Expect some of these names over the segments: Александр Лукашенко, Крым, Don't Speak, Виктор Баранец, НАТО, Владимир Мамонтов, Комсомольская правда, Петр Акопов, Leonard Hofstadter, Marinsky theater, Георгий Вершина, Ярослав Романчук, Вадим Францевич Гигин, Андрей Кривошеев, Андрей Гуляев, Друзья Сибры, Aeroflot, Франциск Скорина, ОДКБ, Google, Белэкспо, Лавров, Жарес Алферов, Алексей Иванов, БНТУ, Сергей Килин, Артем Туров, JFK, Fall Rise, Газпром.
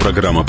Программа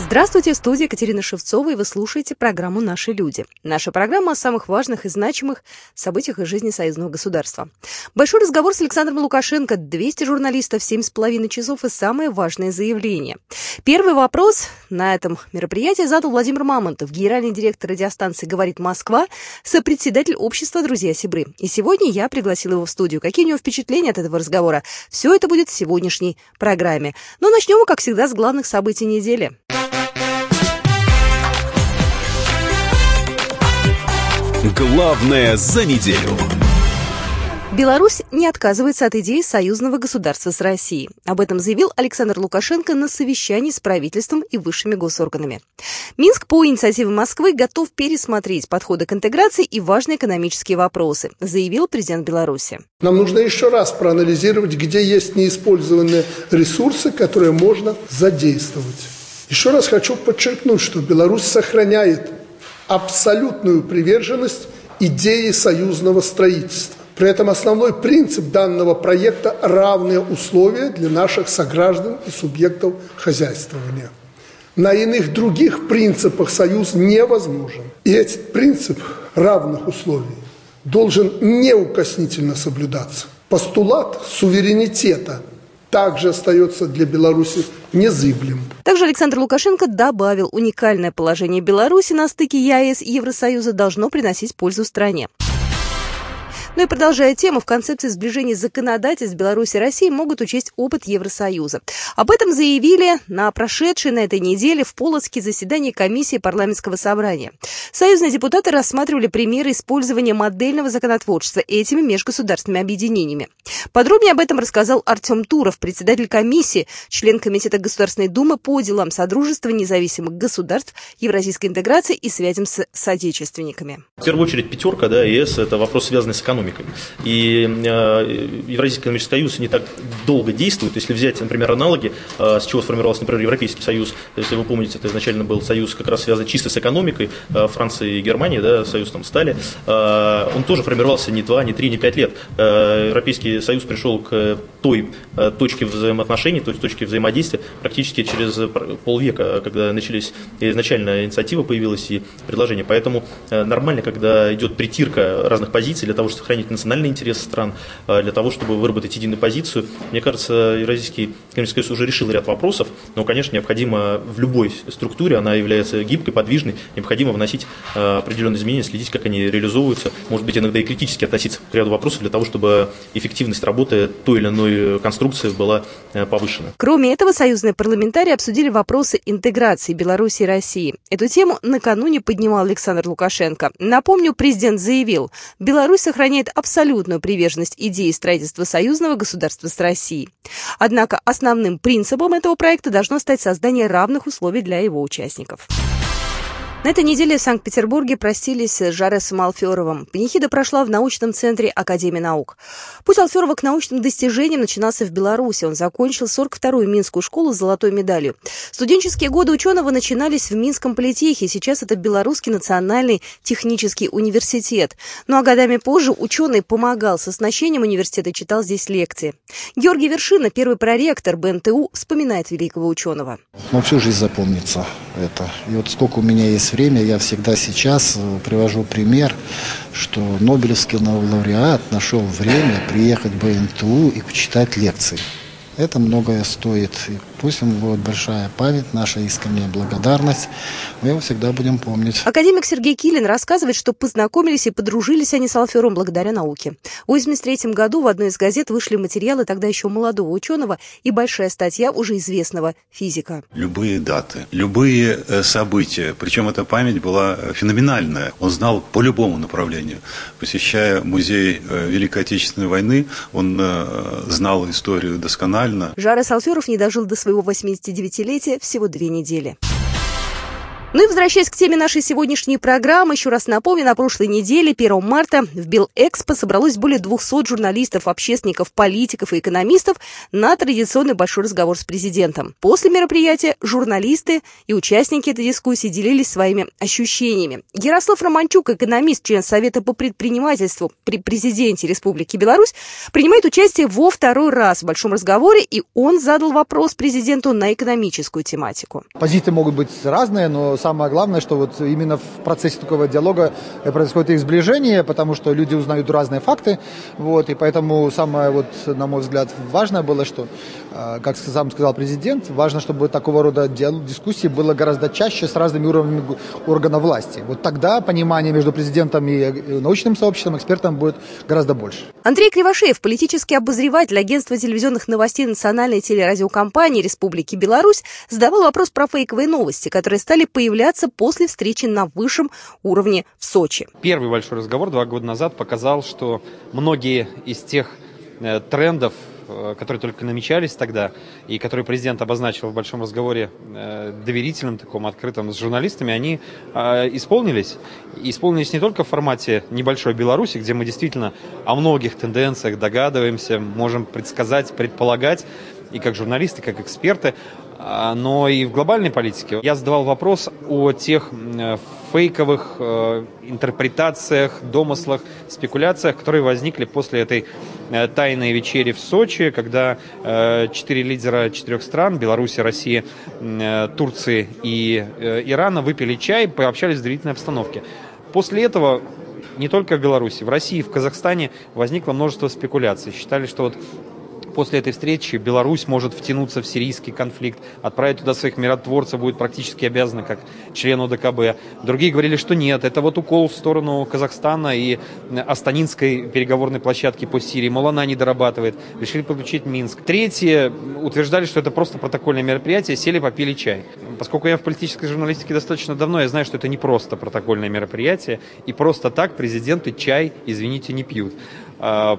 Здравствуйте, в студии Екатерина Шевцова, и вы слушаете программу «Наши люди». Наша программа о самых важных и значимых событиях из жизни союзного государства. Большой разговор с Александром Лукашенко, 200 журналистов, 7,5 часов и самые важные заявления. Первый вопрос на этом мероприятии задал Владимир Мамонтов, генеральный директор радиостанции «Говорит Москва», сопредседатель общества «Друзья Сибры». И сегодня я пригласила его в студию. Какие у него впечатления от этого разговора? Все это будет в сегодняшней программе. Но начнем мы, как всегда, с главных событий недели. Главное за неделю. Беларусь не отказывается от идеи союзного государства с Россией. Об этом заявил Александр Лукашенко на совещании с правительством и высшими госорганами. Минск по инициативе Москвы готов пересмотреть подходы к интеграции и важные экономические вопросы, заявил президент Беларуси. Нам нужно еще раз проанализировать, где есть неиспользованные ресурсы, которые можно задействовать. Еще раз хочу подчеркнуть, что Беларусь сохраняет абсолютную приверженность идее союзного строительства. При этом основной принцип данного проекта – равные условия для наших сограждан и субъектов хозяйствования. На иных других принципах союз невозможен. И этот принцип равных условий должен неукоснительно соблюдаться. Постулат суверенитета также остается для Беларуси незыблемым. Также Александр Лукашенко добавил, уникальное положение Беларуси на стыке ЕАЭС и Евросоюза должно приносить пользу стране. Ну и продолжая тему, в концепции сближения законодательств Беларуси и России могут учесть опыт Евросоюза. Об этом заявили на прошедшей на этой неделе в Полоцке заседании комиссии парламентского собрания. Союзные депутаты рассматривали примеры использования модельного законотворчества этими межгосударственными объединениями. Подробнее об этом рассказал Артем Туров, председатель комиссии, член Комитета Государственной Думы по делам Содружества независимых государств, евразийской интеграции и связям с соотечественниками. В первую очередь пятерка, ЕС, это вопрос, связанный с экономикой. И Евразийский экономический союз не так долго действует. Если взять, например, аналоги, с чего сформировался, например, Европейский союз, если вы помните, это изначально был союз, как раз связан чисто с экономикой, Франции и Германии, союз там стали, он тоже формировался не 2, не 3, не 5 лет. Европейский союз пришел к той точке взаимоотношений, той точке взаимодействия практически через полвека, когда начались изначально инициатива появилась и предложение. Поэтому нормально, когда идет притирка разных позиций для того, чтобы сохранить национальные интересы стран, для того, чтобы выработать единую позицию. Мне кажется, Евразийский экономический союз уже решил ряд вопросов, но, конечно, необходимо в любой структуре, она является гибкой, подвижной, необходимо вносить определенные изменения, следить, как они реализовываются, может быть, иногда и критически относиться к ряду вопросов для того, чтобы эффективность работы той или иной конструкции была повышена. Кроме этого, союзные парламентарии обсудили вопросы интеграции Беларуси и России. Эту тему накануне поднимал Александр Лукашенко. Напомню, президент заявил, Беларусь сохраняет абсолютную приверженность идее строительства союзного государства с Россией. Однако основным принципом этого проекта должно стать создание равных условий для его участников. На этой неделе в Санкт-Петербурге простились с Жаресом Алферовым. Панихида прошла в научном центре Академии наук. Путь Алферова к научным достижениям начинался в Беларуси. Он закончил 42-ю Минскую школу с золотой медалью. Студенческие годы ученого начинались в Минском политехе. Сейчас это Белорусский национальный технический университет. Ну а годами позже ученый помогал с оснащением университета и читал здесь лекции. Георгий Вершина, первый проректор БНТУ, вспоминает великого ученого. На всю жизнь запомнится это. И вот сколько у меня есть время, я всегда сейчас привожу пример, что Нобелевский лауреат нашел время приехать в БНТУ и почитать лекции. Это многое стоит. И пусть ему будет большая память, наша искренняя благодарность. Мы его всегда будем помнить. Академик Сергей Килин рассказывает, что познакомились и подружились они с Алфером благодаря науке. В 1983 году в одной из газет вышли материалы тогда еще молодого ученого и большая статья уже известного физика. Любые даты, любые события, причем эта память была феноменальная. Он знал по любому направлению. Посещая музей Великой Отечественной войны, он знал историю досконально. Жарес Алферов не дожил до своего 89-летия всего 2 недели. Ну и возвращаясь к теме нашей сегодняшней программы, еще раз напомню, на прошлой неделе, 1 марта, в Белэкспо собралось более 200 журналистов, общественников, политиков и экономистов на традиционный большой разговор с президентом. После мероприятия журналисты и участники этой дискуссии делились своими ощущениями. Ярослав Романчук, экономист, член Совета по предпринимательству при президенте Республики Беларусь, принимает участие во второй раз в большом разговоре, и он задал вопрос президенту на экономическую тематику. Позиции могут быть разные, но самое главное, что вот именно в процессе такого диалога происходит их сближение, потому что люди узнают разные факты, вот, и поэтому самое, вот, на мой взгляд, важное было, что, как сам сказал президент, важно, чтобы такого рода дискуссии было гораздо чаще с разными уровнями органов власти. Вот тогда понимание между президентом и научным сообществом, экспертом будет гораздо больше. Андрей Кривошеев, политический обозреватель агентства телевизионных новостей Национальной телерадиокомпании Республики Беларусь, задавал вопрос про фейковые новости, которые стали появляться после встречи на высшем уровне в Сочи. Первый большой разговор 2 года назад показал, что многие из тех трендов, которые только намечались тогда, и которые президент обозначил в большом разговоре доверительным, таком открытым, с журналистами, они исполнились. Исполнились не только в формате небольшой Беларуси, где мы действительно о многих тенденциях догадываемся, можем предсказать, предполагать, и как журналисты, как эксперты, но и в глобальной политике. Я задавал вопрос о тех фейковых интерпретациях, домыслах, спекуляциях, которые возникли после этой тайной вечери в Сочи, когда 4 лидера 4 стран, Беларуси, России, Турции и Ирана, выпили чай, пообщались в доверительной обстановке. После этого не только в Беларуси, в России, в Казахстане возникло множество спекуляций. Считали, что вот после этой встречи Беларусь может втянуться в сирийский конфликт, отправить туда своих миротворцев будет практически обязана как член ОДКБ. Другие говорили, что нет, это вот укол в сторону Казахстана и астанинской переговорной площадки по Сирии, мол, она не дорабатывает, решили подключить Минск. Третьи утверждали, что это просто протокольное мероприятие, сели, попили чай. Поскольку я в политической журналистике достаточно давно, я знаю, что это не просто протокольное мероприятие, и просто так президенты чай, извините, не пьют.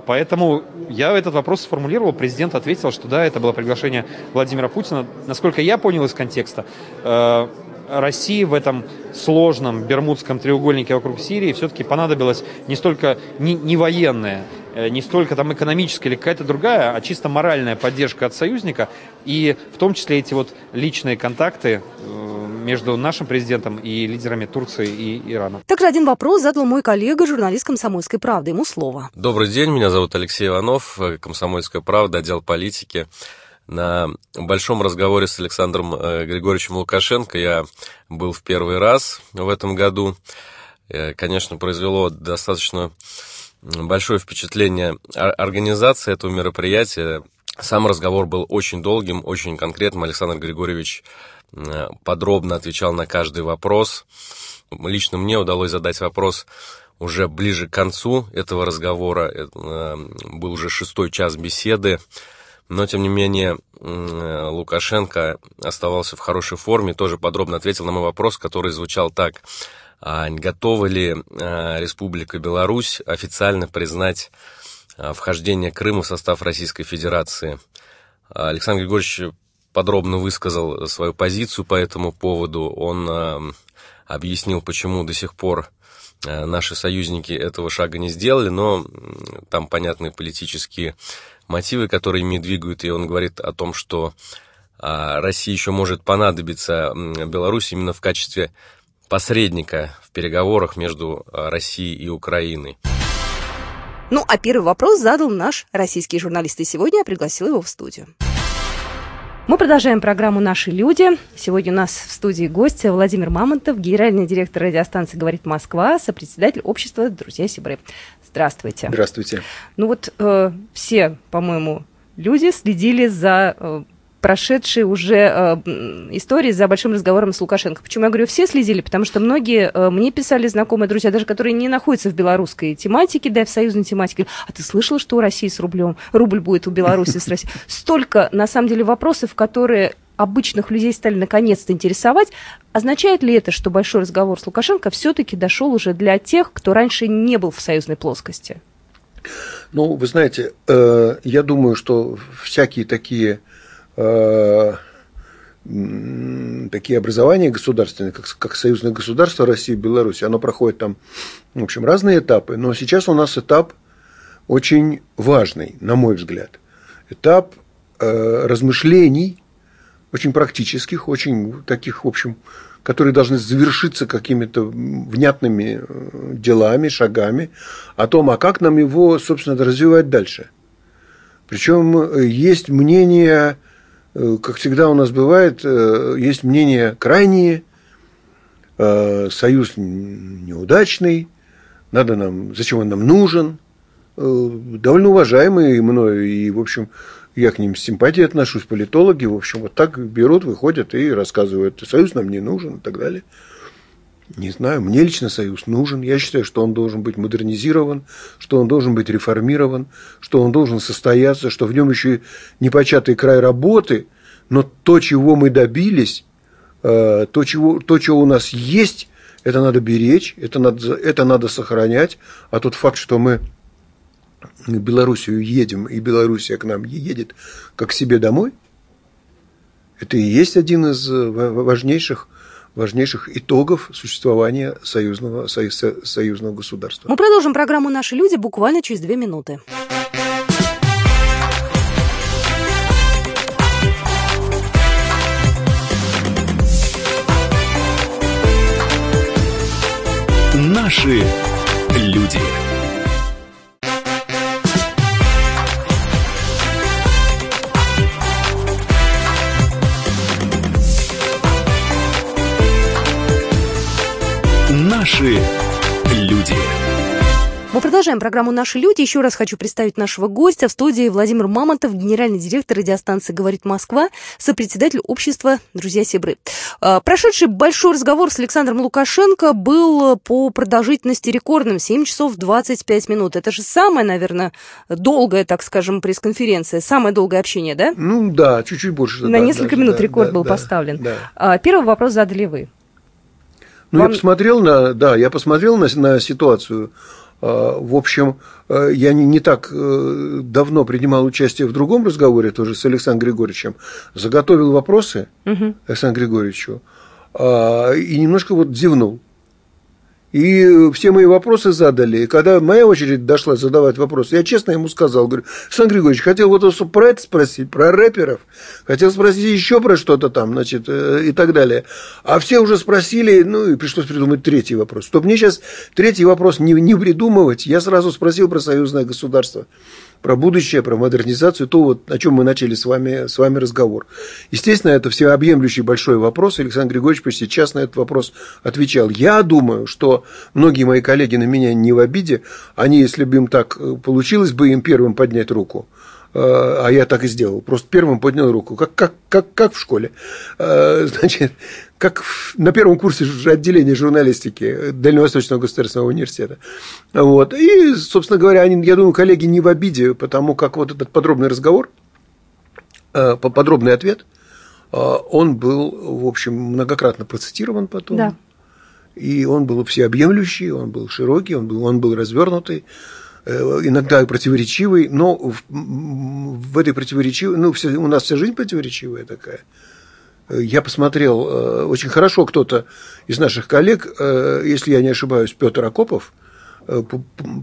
Поэтому я этот вопрос сформулировал, президент ответил, что да, это было приглашение Владимира Путина. Насколько я понял из контекста, России в этом сложном бермудском треугольнике вокруг Сирии все-таки понадобилось не столько не военное, не столько там экономическая или какая-то другая, а чисто моральная поддержка от союзника, и в том числе эти вот личные контакты между нашим президентом и лидерами Турции и Ирана. Также один вопрос задал мой коллега, журналист «Комсомольской правды». Ему слово. Добрый день, меня зовут Алексей Иванов, «Комсомольская правда», отдел политики. На большом разговоре с Александром Григорьевичем Лукашенко я был в первый раз в этом году. Конечно, произвело достаточно большое впечатление организация этого мероприятия. Сам разговор был очень долгим, очень конкретным. Александр Григорьевич подробно отвечал на каждый вопрос. Лично мне удалось задать вопрос уже ближе к концу этого разговора. Это был уже 6-й час беседы. Но, тем не менее, Лукашенко оставался в хорошей форме, тоже подробно ответил на мой вопрос, который звучал так. Готова ли Республика Беларусь официально признать вхождение Крыма в состав Российской Федерации? Александр Григорьевич подробно высказал свою позицию по этому поводу. Он объяснил, почему до сих пор наши союзники этого шага не сделали, но там понятны политические мотивы, которые ими двигают, и он говорит о том, что Россия еще может понадобиться Беларуси именно в качестве посредника в переговорах между Россией и Украиной. Ну, а первый вопрос задал наш российский журналист, и сегодня я пригласила его в студию. Мы продолжаем программу «Наши люди». Сегодня у нас в студии гость Владимир Мамонтов, генеральный директор радиостанции «Говорит Москва», сопредседатель общества «Друзья Сибры». Здравствуйте. Здравствуйте. Ну вот все, по-моему, люди следили за прошедшей уже историей, за большим разговором с Лукашенко. Почему я говорю все следили? Потому что многие мне писали знакомые друзья, даже которые не находятся в белорусской тематике, да, в союзной тематике. А ты слышал, что у России с рублем? Рубль будет у Беларуси с Россией. Столько, на самом деле, вопросов, которые обычных людей стали наконец-то интересовать. Означает ли это, что большой разговор с Лукашенко все-таки дошел уже для тех, кто раньше не был в союзной плоскости? Ну, вы знаете, я думаю, что всякие такие такие образования государственные, как Союзное государство России и Беларуси, оно проходит там, в общем, разные этапы, но сейчас у нас этап очень важный, на мой взгляд, этап размышлений, очень практических, очень таких, в общем, которые должны завершиться какими-то внятными делами, шагами, о том, а как нам его, собственно, развивать дальше. Причем есть мнение, как всегда у нас бывает, есть мнения крайние, союз неудачный, надо нам, зачем он нам нужен, довольно уважаемые мною, и, в общем, я к ним с симпатией отношусь, политологи, в общем, вот так берут, выходят и рассказывают, союз нам не нужен и так далее. Не знаю, мне лично союз нужен. Я считаю, что он должен быть модернизирован, что он должен быть реформирован, что он должен состояться, что в нем еще непочатый край работы, но то, чего мы добились, то, чего у нас есть, это надо беречь, это надо сохранять. А тот факт, что мы в Белоруссию едем, и Белоруссия к нам едет как к себе домой, это и есть один из важнейших итогов существования союзного государства. Мы продолжим программу «Наши люди» буквально через 2 минуты. «Наши люди». Наши люди. Мы продолжаем программу «Наши люди». Еще раз хочу представить нашего гостя. В студии Владимир Мамонтов, генеральный директор радиостанции «Говорит Москва», сопредседатель общества «Друзья Сибры». Прошедший большой разговор с Александром Лукашенко был по продолжительности рекордным – 7 часов 25 минут. Это же самая, наверное, долгая, так скажем, пресс-конференция, самое долгое общение, да? Ну да, чуть-чуть больше. На несколько минут рекорд был поставлен. Да. Первый вопрос задали вы. Ну, я посмотрел на ситуацию. В общем, я не так давно принимал участие в другом разговоре, тоже с Александром Григорьевичем, заготовил вопросы Александру Григорьевичу и немножко вот зевнул. И все мои вопросы задали. И когда моя очередь дошла задавать вопросы, я честно ему сказал, говорю, Александр Григорьевич, хотел вот про это спросить, про рэперов, хотел спросить еще про что-то там, значит, и так далее. А все уже спросили, ну, и пришлось придумать третий вопрос. Чтобы мне сейчас третий вопрос не придумывать, я сразу спросил про союзное государство, про будущее, про модернизацию, то, вот, о чем мы начали с вами разговор. Естественно, это всеобъемлющий большой вопрос. Александр Григорьевич почти час на этот вопрос отвечал. Я думаю, что многие мои коллеги на меня не в обиде. Они, если бы им так получилось бы, им первым поднять руку. А я так и сделал. Просто первым поднял руку. Как в школе. Значит, как на первом курсе отделения журналистики Дальневосточного государственного университета. Вот. И, собственно говоря, они, я думаю, коллеги не в обиде, потому как вот этот подробный разговор, подробный ответ, он был, в общем, многократно процитирован потом. Да. И он был всеобъемлющий, он был широкий, он был развернутый. Иногда противоречивый, но в этой противоречивой, ну, у нас вся жизнь противоречивая такая. Я посмотрел, очень хорошо кто-то из наших коллег, если я не ошибаюсь, Петр Акопов,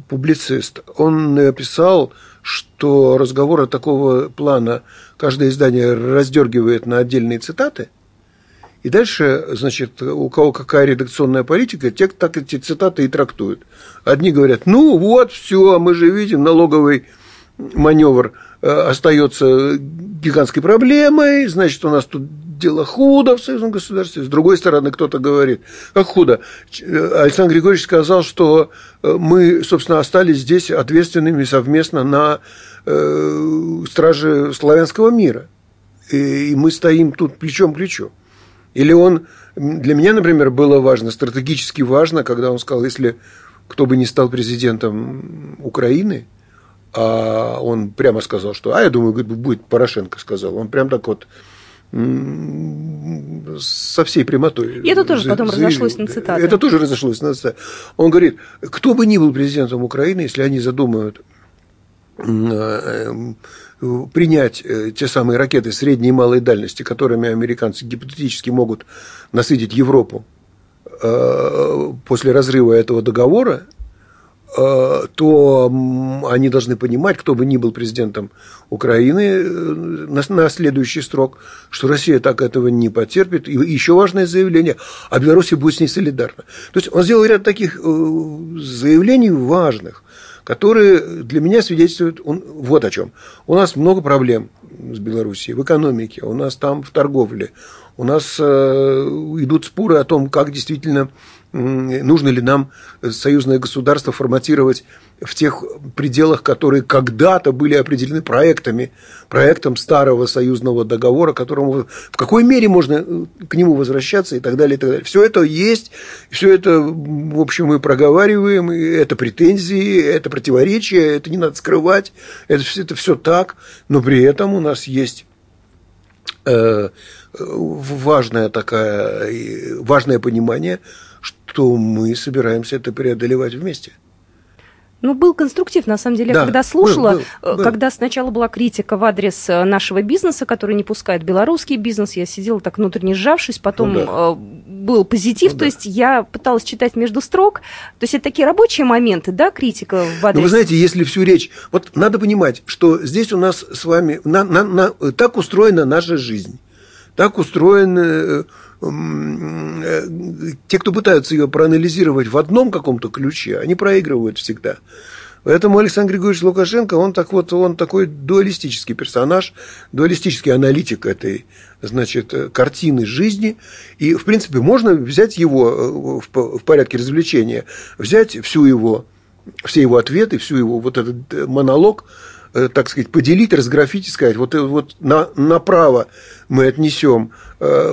публицист, он написал, что разговоры такого плана каждое издание раздергивает на отдельные цитаты, и дальше, значит, у кого какая редакционная политика, те так эти цитаты и трактуют. Одни говорят, ну вот, все, мы же видим, налоговый маневр остается гигантской проблемой, значит, у нас тут дело худо в союзном государстве. С другой стороны, кто-то говорит, как худо. Александр Григорьевич сказал, что мы, собственно, остались здесь ответственными совместно на страже славянского мира, и мы стоим тут плечом к плечу. Или он, для меня, например, было важно, стратегически важно, когда он сказал, если кто бы не стал президентом Украины, а он прямо сказал, что, я думаю, будет Порошенко, сказал, он прям так вот со всей прямотой. И это тоже потом разошлось на цитаты. Это тоже разошлось на цитаты. Он говорит, кто бы ни был президентом Украины, если они задумают принять те самые ракеты средней и малой дальности, которыми американцы гипотетически могут насытить Европу после разрыва этого договора, то они должны понимать, кто бы ни был президентом Украины на следующий срок, что Россия так этого не потерпит. И еще важное заявление: а Беларусь будет с ней солидарна. То есть он сделал ряд таких заявлений важных, которые для меня свидетельствуют вот о чем. У нас много проблем с Белоруссией в экономике, у нас там в торговле, у нас идут споры о том, как действительно нужно ли нам союзное государство форматировать в тех пределах, которые когда-то были определены проектом старого союзного договора, которому в какой мере можно к нему возвращаться и так далее, и так далее. Все это есть, все это, в общем, мы проговариваем, и это претензии, это противоречия, это не надо скрывать, это все так, но при этом у нас есть важное понимание, что мы собираемся это преодолевать вместе. Ну, был конструктив, на самом деле, да, когда слушала, был. Когда сначала была критика в адрес нашего бизнеса, который не пускает белорусский бизнес, я сидела так внутренне сжавшись, потом был позитив, то есть я пыталась читать между строк, то есть это такие рабочие моменты, да, критика в адрес... Но вы знаете, если всю речь... Вот надо понимать, что здесь у нас с вами... так устроена наша жизнь, так устроена... Те, кто пытаются ее проанализировать в одном каком-то ключе, они проигрывают всегда. Поэтому Александр Григорьевич Лукашенко, он такой дуалистический персонаж, дуалистический аналитик этой, картины жизни. И, в принципе, можно взять его в порядке развлечения, взять все его ответы, всю его вот этот монолог, так сказать, поделить, разграфить и сказать, вот направо мы отнесем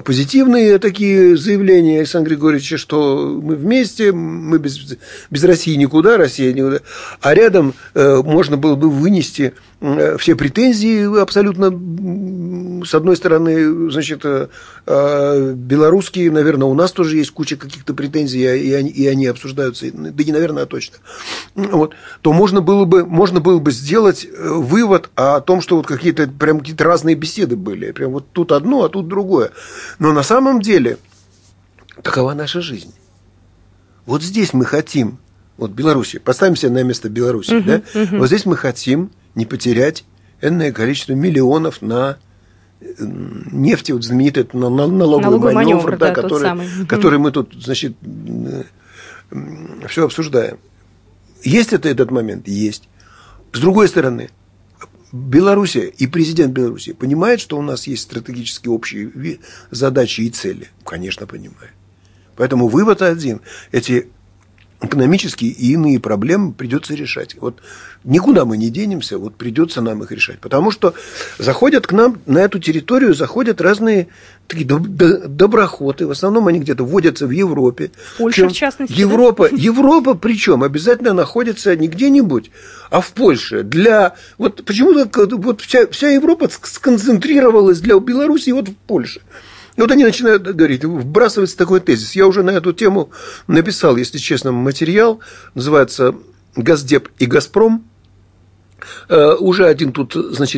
позитивные такие заявления Александра Григорьевича, что мы вместе, мы без России никуда, Россия никуда. А рядом можно было бы вынести все претензии абсолютно, с одной стороны, белорусские, наверное, у нас тоже есть куча каких-то претензий, и они обсуждаются, да не наверное, а точно. Вот. То можно было бы сделать вывод о том, что вот какие-то разные беседы были, прям вот тут одно, а тут другое. Но на самом деле такова наша жизнь. Вот здесь мы хотим, вот Беларусь, поставим себя на место Беларуси, вот здесь мы хотим не потерять энное количество миллионов на нефти, вот знаменитый налоговый маневр, да, который мы тут, все обсуждаем. Есть этот момент? Есть. С другой стороны, Белоруссия и президент Беларуси понимает, что у нас есть стратегически общие задачи и цели? Конечно, понимает. Поэтому вывод один. Эти экономические и иные проблемы придется решать. Вот никуда мы не денемся, вот придется нам их решать. Потому что заходят к нам на эту территорию, заходят разные такие доброхоты. В основном они где-то водятся в Европе. Польша, в частности. Европа причем обязательно находится не где-нибудь, а в Польше. Вот почему-то вся Европа сконцентрировалась для Беларуси в Польше. И вот они начинают говорить, вбрасывается такой тезис. Я уже на эту тему написал, если честно, материал. Называется «Газдеп и Газпром». Уже один тут,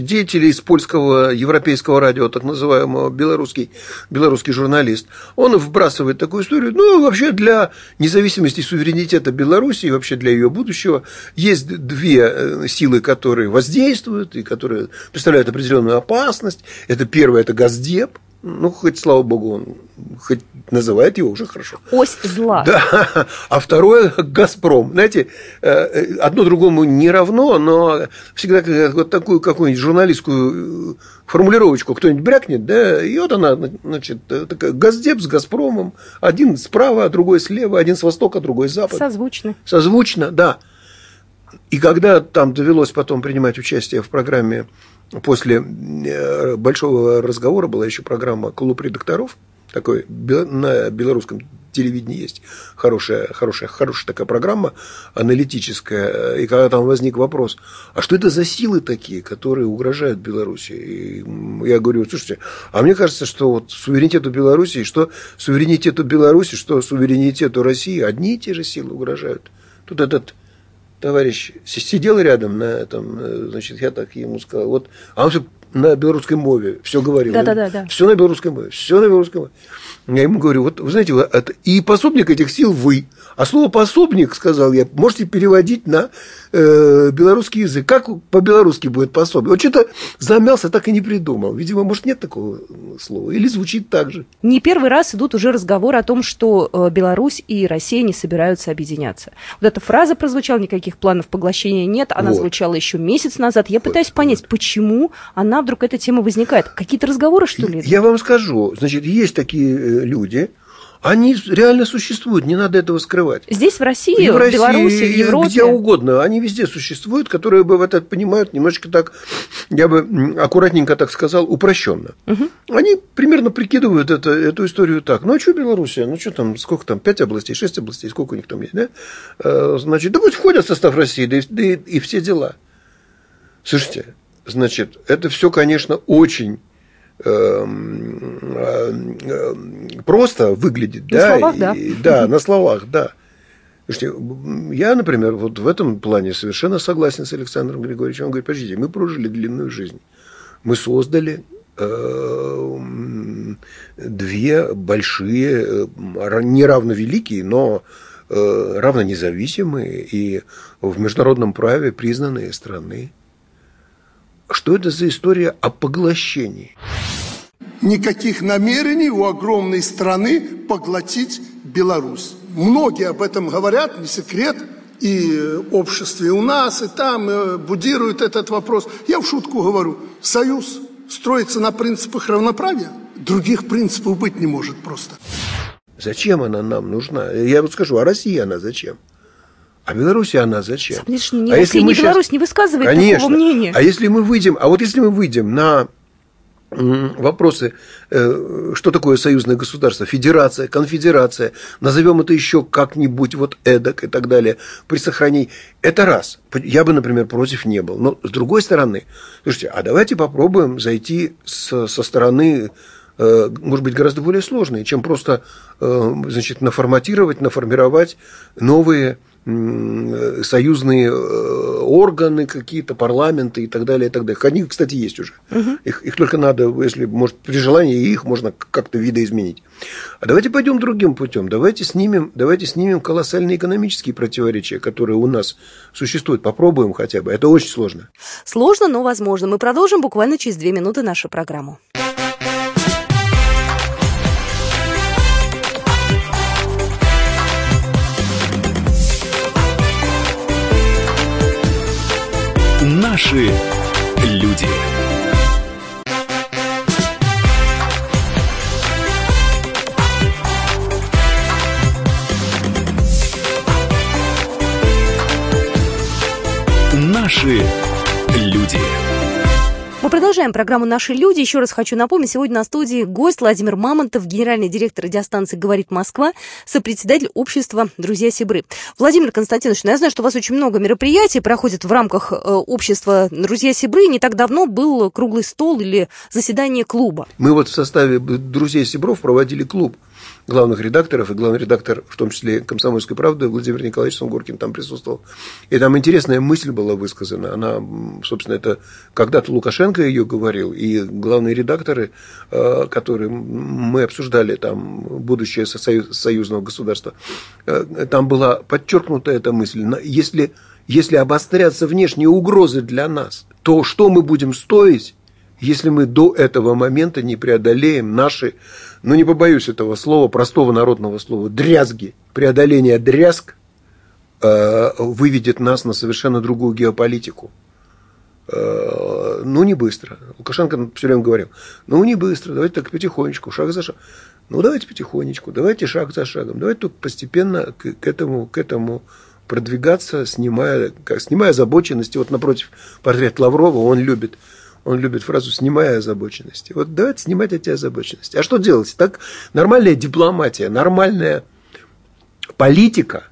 деятель из польского европейского радио, так называемого, белорусский журналист, он вбрасывает такую историю. Вообще для независимости и суверенитета Беларуси, и вообще для ее будущего, есть две силы, которые воздействуют и которые представляют определенную опасность. Это первое, это Газдеп. Хоть, слава богу, он хоть называет его уже хорошо. Ось зла. Да. А второе – Газпром. Знаете, одно другому не равно, но всегда вот такую какую-нибудь журналистскую формулировочку кто-нибудь брякнет, да, и вот она, такая Газдеп с Газпромом. Один справа, другой слева, один с востока, другой с запада. Созвучно, да. И когда там довелось потом принимать участие в программе, после большого разговора была еще программа «Клуб редакторов», такой на белорусском телевидении есть хорошая такая программа аналитическая, и когда там возник вопрос, а что это за силы такие, которые угрожают Беларуси? И я говорю, слушайте, а мне кажется, что суверенитету Беларуси, что суверенитету России одни и те же силы угрожают. Тут этот товарищ сидел рядом на этом, значит, я так ему сказал, вот, а он же на белорусской мове все говорил. Да. Все на белорусской мове. Я ему говорю, вот, вы знаете, и пособник этих сил вы. А слово «пособник», сказал я, можете переводить на белорусский язык. Как по-белорусски будет пособник? Вот что-то замялся, так и не придумал. Видимо, может, нет такого слова. Или звучит так же. Не первый раз идут уже разговоры о том, что Беларусь и Россия не собираются объединяться. Вот эта фраза прозвучала, никаких планов поглощения нет. Она звучала еще месяц назад. Я пытаюсь понять, почему она вдруг, эта тема возникает. Какие-то разговоры, что ли? Я вам скажу. Значит, есть такие люди... Они реально существуют, не надо этого скрывать. Здесь, в России, в Беларуси, в Европе. Где угодно. Они везде существуют, которые бы это понимают немножечко так, я бы аккуратненько так сказал, упрощенно. Угу. Они примерно прикидывают эту историю так. Ну, а что Белоруссия? Ну, что там, сколько там, 5 областей, 6 областей, сколько у них там есть, да? Значит, да пусть входят в состав России, да и все дела. Слушайте, значит, это все, конечно, очень... просто выглядит, на словах, да. Слушайте, я, например, вот в этом плане совершенно согласен с Александром Григорьевичем. Он говорит, подождите, мы прожили длинную жизнь. Мы создали две большие, не равно великие, но равно независимые и в международном праве признанные страны. Что это за история о поглощении? Никаких намерений у огромной страны поглотить Беларусь. Многие об этом говорят, не секрет. И обществе у нас, и там будируют этот вопрос. Я в шутку говорю, союз строится на принципах равноправия. Других принципов быть не может просто. Зачем она нам нужна? Я вот скажу, а Россия она зачем? А Беларусь, она зачем? Конечно, не Россия, не Беларусь не высказывает такого мнения. А если мы выйдем, на вопросы, что такое союзное государство, федерация, конфедерация, назовем это еще как-нибудь вот эдак и так далее, при сохранении, это раз. Я бы, например, против не был. Но с другой стороны, слушайте, а давайте попробуем зайти со стороны, может быть, гораздо более сложной, чем просто, значит, наформировать новые союзные органы какие-то, парламенты и так далее, и так далее. Они, кстати, есть уже. Угу. Их только надо, если, может, при желании, их можно как-то видоизменить. А давайте пойдем другим путем. Давайте снимем колоссальные экономические противоречия, которые у нас существуют. Попробуем хотя бы. Это очень сложно. Сложно, но возможно. Мы продолжим буквально через 2 минуты нашу программу. Наши люди. Наши люди. Мы продолжаем программу «Наши люди». Еще раз хочу напомнить, сегодня на студии гость Владимир Мамонтов, генеральный директор радиостанции «Говорит Москва», сопредседатель общества «Друзья Сибры». Владимир Константинович, я знаю, что у вас очень много мероприятий проходит в рамках общества «Друзья Сибры». Не так давно был круглый стол или заседание клуба. Мы вот в составе «Друзей Сибров» проводили клуб главных редакторов, и главный редактор, в том числе «Комсомольской правды», Владимир Николаевич Сангоркин там присутствовал. И там интересная мысль была высказана. Она, собственно, это когда-то Лукашенко ее говорил, и главные редакторы, которые мы обсуждали, там, будущее союзного государства, там была подчеркнута эта мысль. Если обострятся внешние угрозы для нас, то что мы будем стоить, если мы до этого момента не преодолеем наши, ну не побоюсь этого слова, простого народного слова, дрязги. Преодоление дрязг выведет нас на совершенно другую геополитику. Ну, не быстро. Лукашенко все время говорил, ну, не быстро, давайте так потихонечку, шаг за шагом. Ну, давайте потихонечку, давайте шаг за шагом, давайте тут постепенно к этому продвигаться, снимая озабоченности. Вот напротив портрет Лаврова, он любит фразу «снимая озабоченности». Вот давайте снимать эти озабоченности. А что делать? Так нормальная дипломатия, нормальная политика,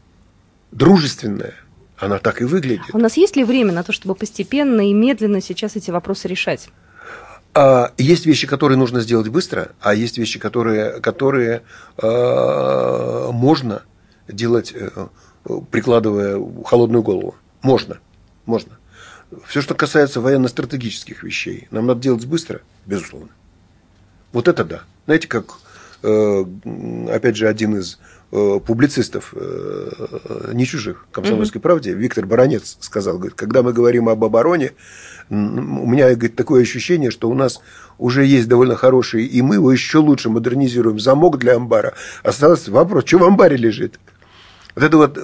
дружественная, она так и выглядит. У нас есть ли время на то, чтобы постепенно и медленно сейчас эти вопросы решать? Есть вещи, которые нужно сделать быстро, а есть вещи, которые можно делать, прикладывая холодную голову. Можно. Все, что касается военно-стратегических вещей, нам надо делать быстро, безусловно. Вот это да. Знаете, как, опять же, один из публицистов не чужих «Комсомольской правде» Виктор Баранец сказал, говорит, когда мы говорим об обороне, у меня, говорит, такое ощущение, что у нас уже есть довольно хорошие, и мы его еще лучше модернизируем. Замок для амбара. Остался вопрос, что в амбаре лежит? Вот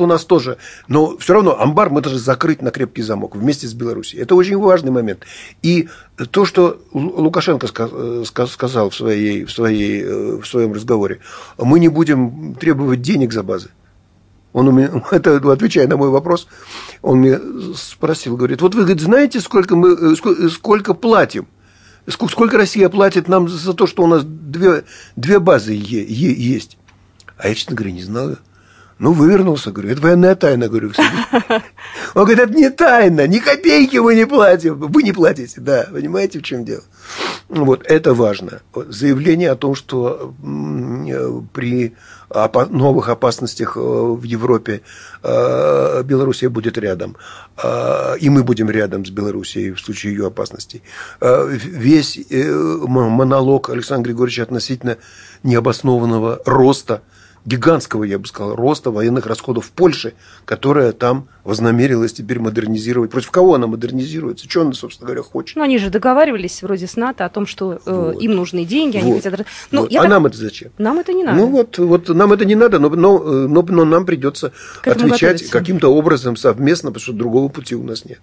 у нас тоже. Но все равно амбар мы должны закрыть на крепкий замок вместе с Беларусью. Это очень важный момент. И то, что Лукашенко сказал в своем разговоре, мы не будем требовать денег за базы. Он у меня, это, отвечая на мой вопрос, он мне спросил, говорит, вот вы, говорит, знаете, сколько платим? Сколько Россия платит нам за то, что у нас две базы есть? А я, честно говоря, не знал. Ну, вывернулся, говорю, это военная тайна, говорю. Он говорит, это не тайна, ни копейки мы не платим. Вы не платите, да, понимаете, в чем дело? Вот, это важно. Заявление о том, что при новых опасностях в Европе Белоруссия будет рядом, и мы будем рядом с Белоруссией в случае ее опасностей. Весь монолог Александра Григорьевича относительно необоснованного роста, гигантского, я бы сказал, роста военных расходов в Польше, которая там вознамерилась теперь модернизировать. Против кого она модернизируется? Чего она, собственно говоря, хочет? Ну, они же договаривались вроде с НАТО о том, что им нужны деньги, они хотят... Вот. А нам это зачем? Нам это не надо. Ну, вот нам это не надо, но нам придется отвечать каким-то образом совместно, потому что другого пути у нас нет.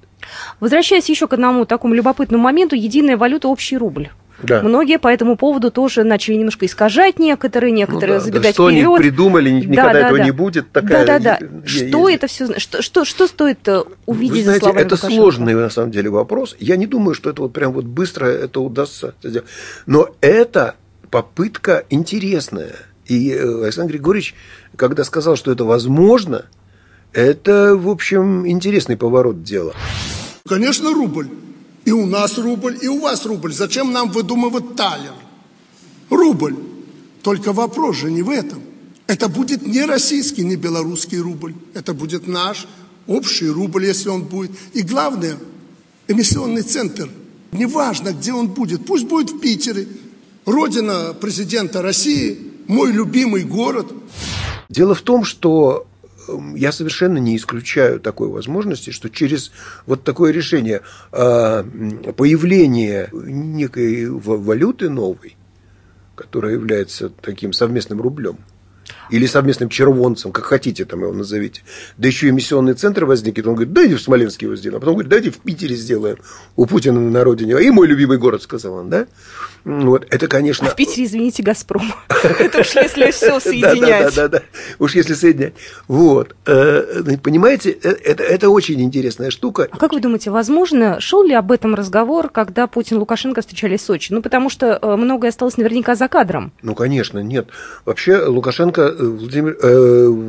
Возвращаясь еще к одному такому любопытному моменту, единая валюта, общий рубль. Да. Многие по этому поводу тоже начали немножко искажать некоторые забегать вперед. Что они придумали, никогда этого не будет. Что это все? Что стоит увидеть? Вы знаете, это сложный на самом деле вопрос. Я не думаю, что это вот прям вот быстро это удастся сделать. Но это попытка интересная. И Александр Григорьевич, когда сказал, что это возможно, это, в общем, интересный поворот дела. Конечно, рубль. И у нас рубль, и у вас рубль. Зачем нам выдумывать талер? Рубль. Только вопрос же не в этом. Это будет не российский, не белорусский рубль. Это будет наш общий рубль, если он будет. И главное, эмиссионный центр. Неважно, где он будет. Пусть будет в Питере. Родина президента России, мой любимый город. Дело в том, что... Я совершенно не исключаю такой возможности, что через вот такое решение появление некой валюты новой, которая является таким совместным рублем или совместным червонцем, как хотите там его назовите, да еще эмиссионный центр возникнет, он говорит, дайте в Смоленске его сделаем, а потом говорит, дайте в Питере сделаем, у Путина на родине, и мой любимый город, сказал он, да? Вот, это, конечно... А в Питере, извините, «Газпром». Это уж если все соединять. Да, уж если соединять. Вот. Понимаете, это очень интересная штука. А как вы думаете, возможно, шел ли об этом разговор, когда Путин и Лукашенко встречались в Сочи? Ну, потому что многое осталось наверняка за кадром. Ну, конечно, нет. Вообще, Лукашенко, Владимир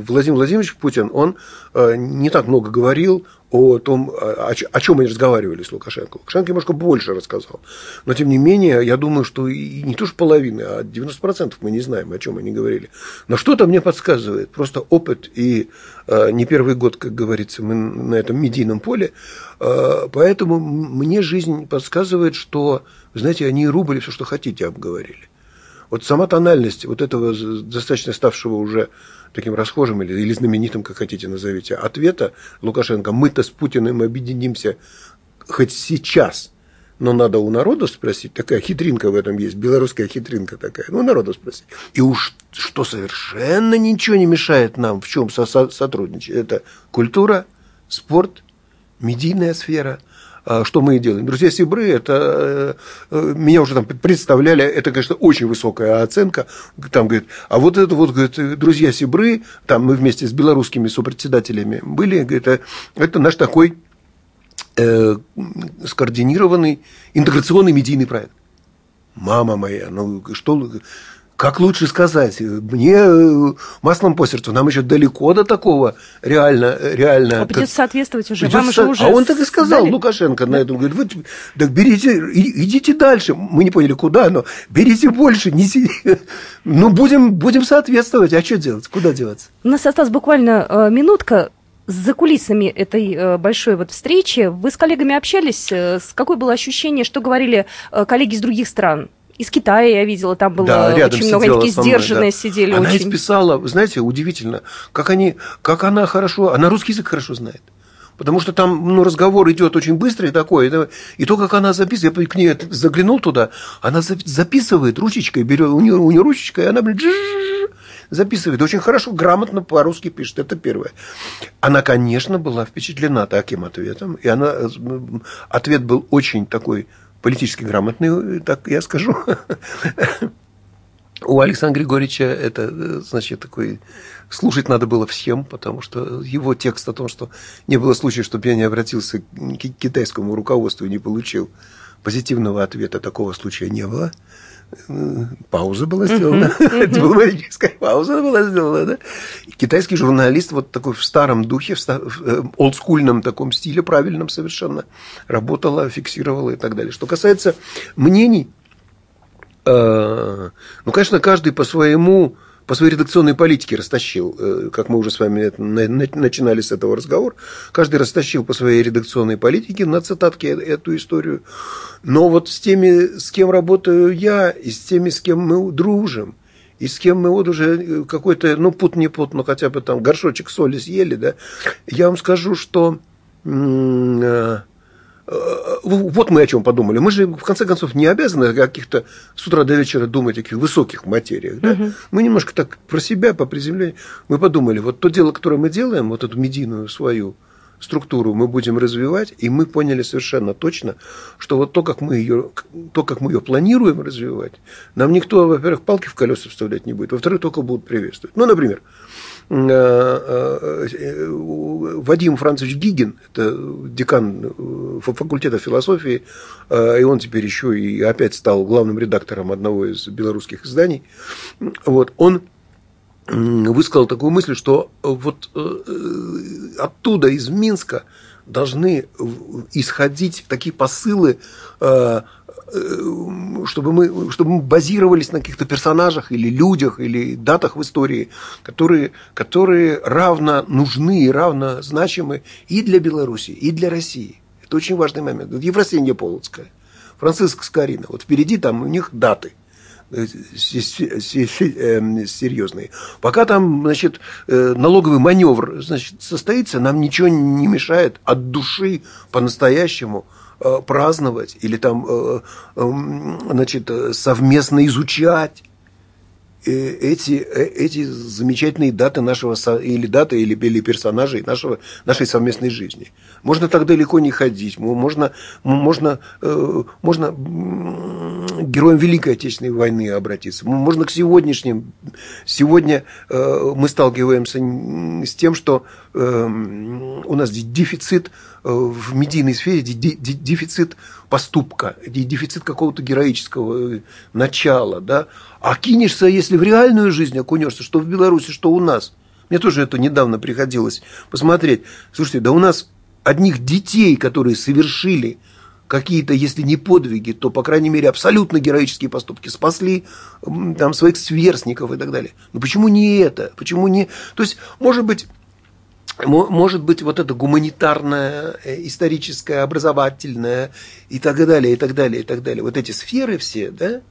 Владимирович Путин, он не так много говорил о том, о чем они разговаривали с Лукашенко. Лукашенко немножко больше рассказал. Но, тем не менее, я думаю, что и не то что половины, а 90% мы не знаем, о чем они говорили. Но что-то мне подсказывает. Просто опыт и не первый год, как говорится, мы на этом медийном поле. Поэтому мне жизнь подсказывает, что, знаете, они рубль и все, что хотите, обговорили. Вот сама тональность вот этого достаточно ставшего уже таким расхожим или знаменитым, как хотите назовите, ответа Лукашенко, мы-то с Путиным объединимся хоть сейчас, но надо у народа спросить, такая хитринка в этом есть, белорусская хитринка такая, ну, у народа спросить. И уж что совершенно ничего не мешает нам, в чем сотрудничать, это культура, спорт, медийная сфера. Что мы и делаем. Друзья Сибры, это меня уже там представляли, это, конечно, очень высокая оценка. Там, говорит, а вот это вот, говорит, друзья Сибры, там мы вместе с белорусскими сопредседателями были, говорит, это наш такой скоординированный интеграционный медийный проект. Мама моя, ну что, как лучше сказать? Мне маслом по сердцу, нам еще далеко до такого реально. А придется соответствовать уже, вам же уже. А он так и сказал, дали? Лукашенко, да. На этом говорит, вы так берите, идите дальше. Мы не поняли, куда, но берите больше, несите. Ну, будем соответствовать, а что делать, куда деваться? У нас осталась буквально минутка. За кулисами этой большой вот встречи вы с коллегами общались? Какое было ощущение, что говорили коллеги из других стран? Из Китая я видела, там было очень много, они такие сдержанные сидели. Она исписала, знаете, удивительно, как она хорошо, она русский язык хорошо знает. Потому что там разговор идет очень быстрый такой. И то, как она записывает, я к ней заглянул туда, она записывает ручечкой, берет у нее ручечка, и она записывает. Очень хорошо, грамотно по-русски пишет. Это первое. Она, конечно, была впечатлена таким ответом. И ответ был очень такой политически грамотный, так я скажу. У Александра Григорьевича это, значит, такой... Слушать надо было всем, потому что его текст о том, что не было случая, чтобы я не обратился к китайскому руководству и не получил позитивного ответа, такого случая не было. Пауза была сделана. Дипломатическая пауза была сделана. Да? Китайский журналист вот такой в старом духе, в олдскульном таком стиле, правильном совершенно, работала, фиксировала и так далее. Что касается мнений, конечно, каждый по своей редакционной политике растащил, как мы уже с вами начинали с этого разговор, каждый растащил по своей редакционной политике на цитатке эту историю. Но вот с теми, с кем работаю я, и с теми, с кем мы дружим, и с кем мы вот уже какой-то, пут-не-пут, но хотя бы там горшочек соли съели, да, я вам скажу, что... Вот мы о чем подумали. Мы же, в конце концов, не обязаны каких-то с утра до вечера думать о каких-то высоких материях. Да? Угу. Мы немножко так про себя, по приземлению. Мы подумали, вот то дело, которое мы делаем, вот эту медийную свою структуру мы будем развивать, и мы поняли совершенно точно, что вот то, как мы ее планируем развивать, нам никто, во-первых, палки в колеса вставлять не будет, во-вторых, только будут приветствовать. Например, Вадим Францевич Гигин, это декан факультета философии, и он теперь еще и опять стал главным редактором одного из белорусских изданий, вот, он высказал такую мысль, что вот оттуда, из Минска, должны исходить такие посылы, чтобы мы базировались на каких-то персонажах или людях, или датах в истории, которые равно нужны и равно значимы и для Беларуси, и для России. Это очень важный момент. Евросинья Полоцкая, Франциск Скорина. Вот впереди там у них даты серьезные. Пока там, значит, налоговый маневр, значит, состоится, нам ничего не мешает от души по-настоящему праздновать или там, значит, совместно изучать эти замечательные даты нашего или персонажей нашей совместной жизни. Можно так далеко не ходить, можно к героям Великой Отечественной войны обратиться, можно к сегодняшним. Сегодня мы сталкиваемся с тем, что у нас дефицит в медийной сфере, дефицит поступка, дефицит какого-то героического начала, да? А кинешься, если в реальную жизнь окунешься, что в Беларуси, что у нас. Мне тоже это недавно приходилось посмотреть. Слушайте, да у нас одних детей, которые совершили какие-то, если не подвиги, то, по крайней мере, абсолютно героические поступки, спасли там своих сверстников и так далее. Но почему не это? Почему не... То есть, может быть, вот это гуманитарное, историческое, образовательное и так далее, и так далее, и так далее. Вот эти сферы все, да,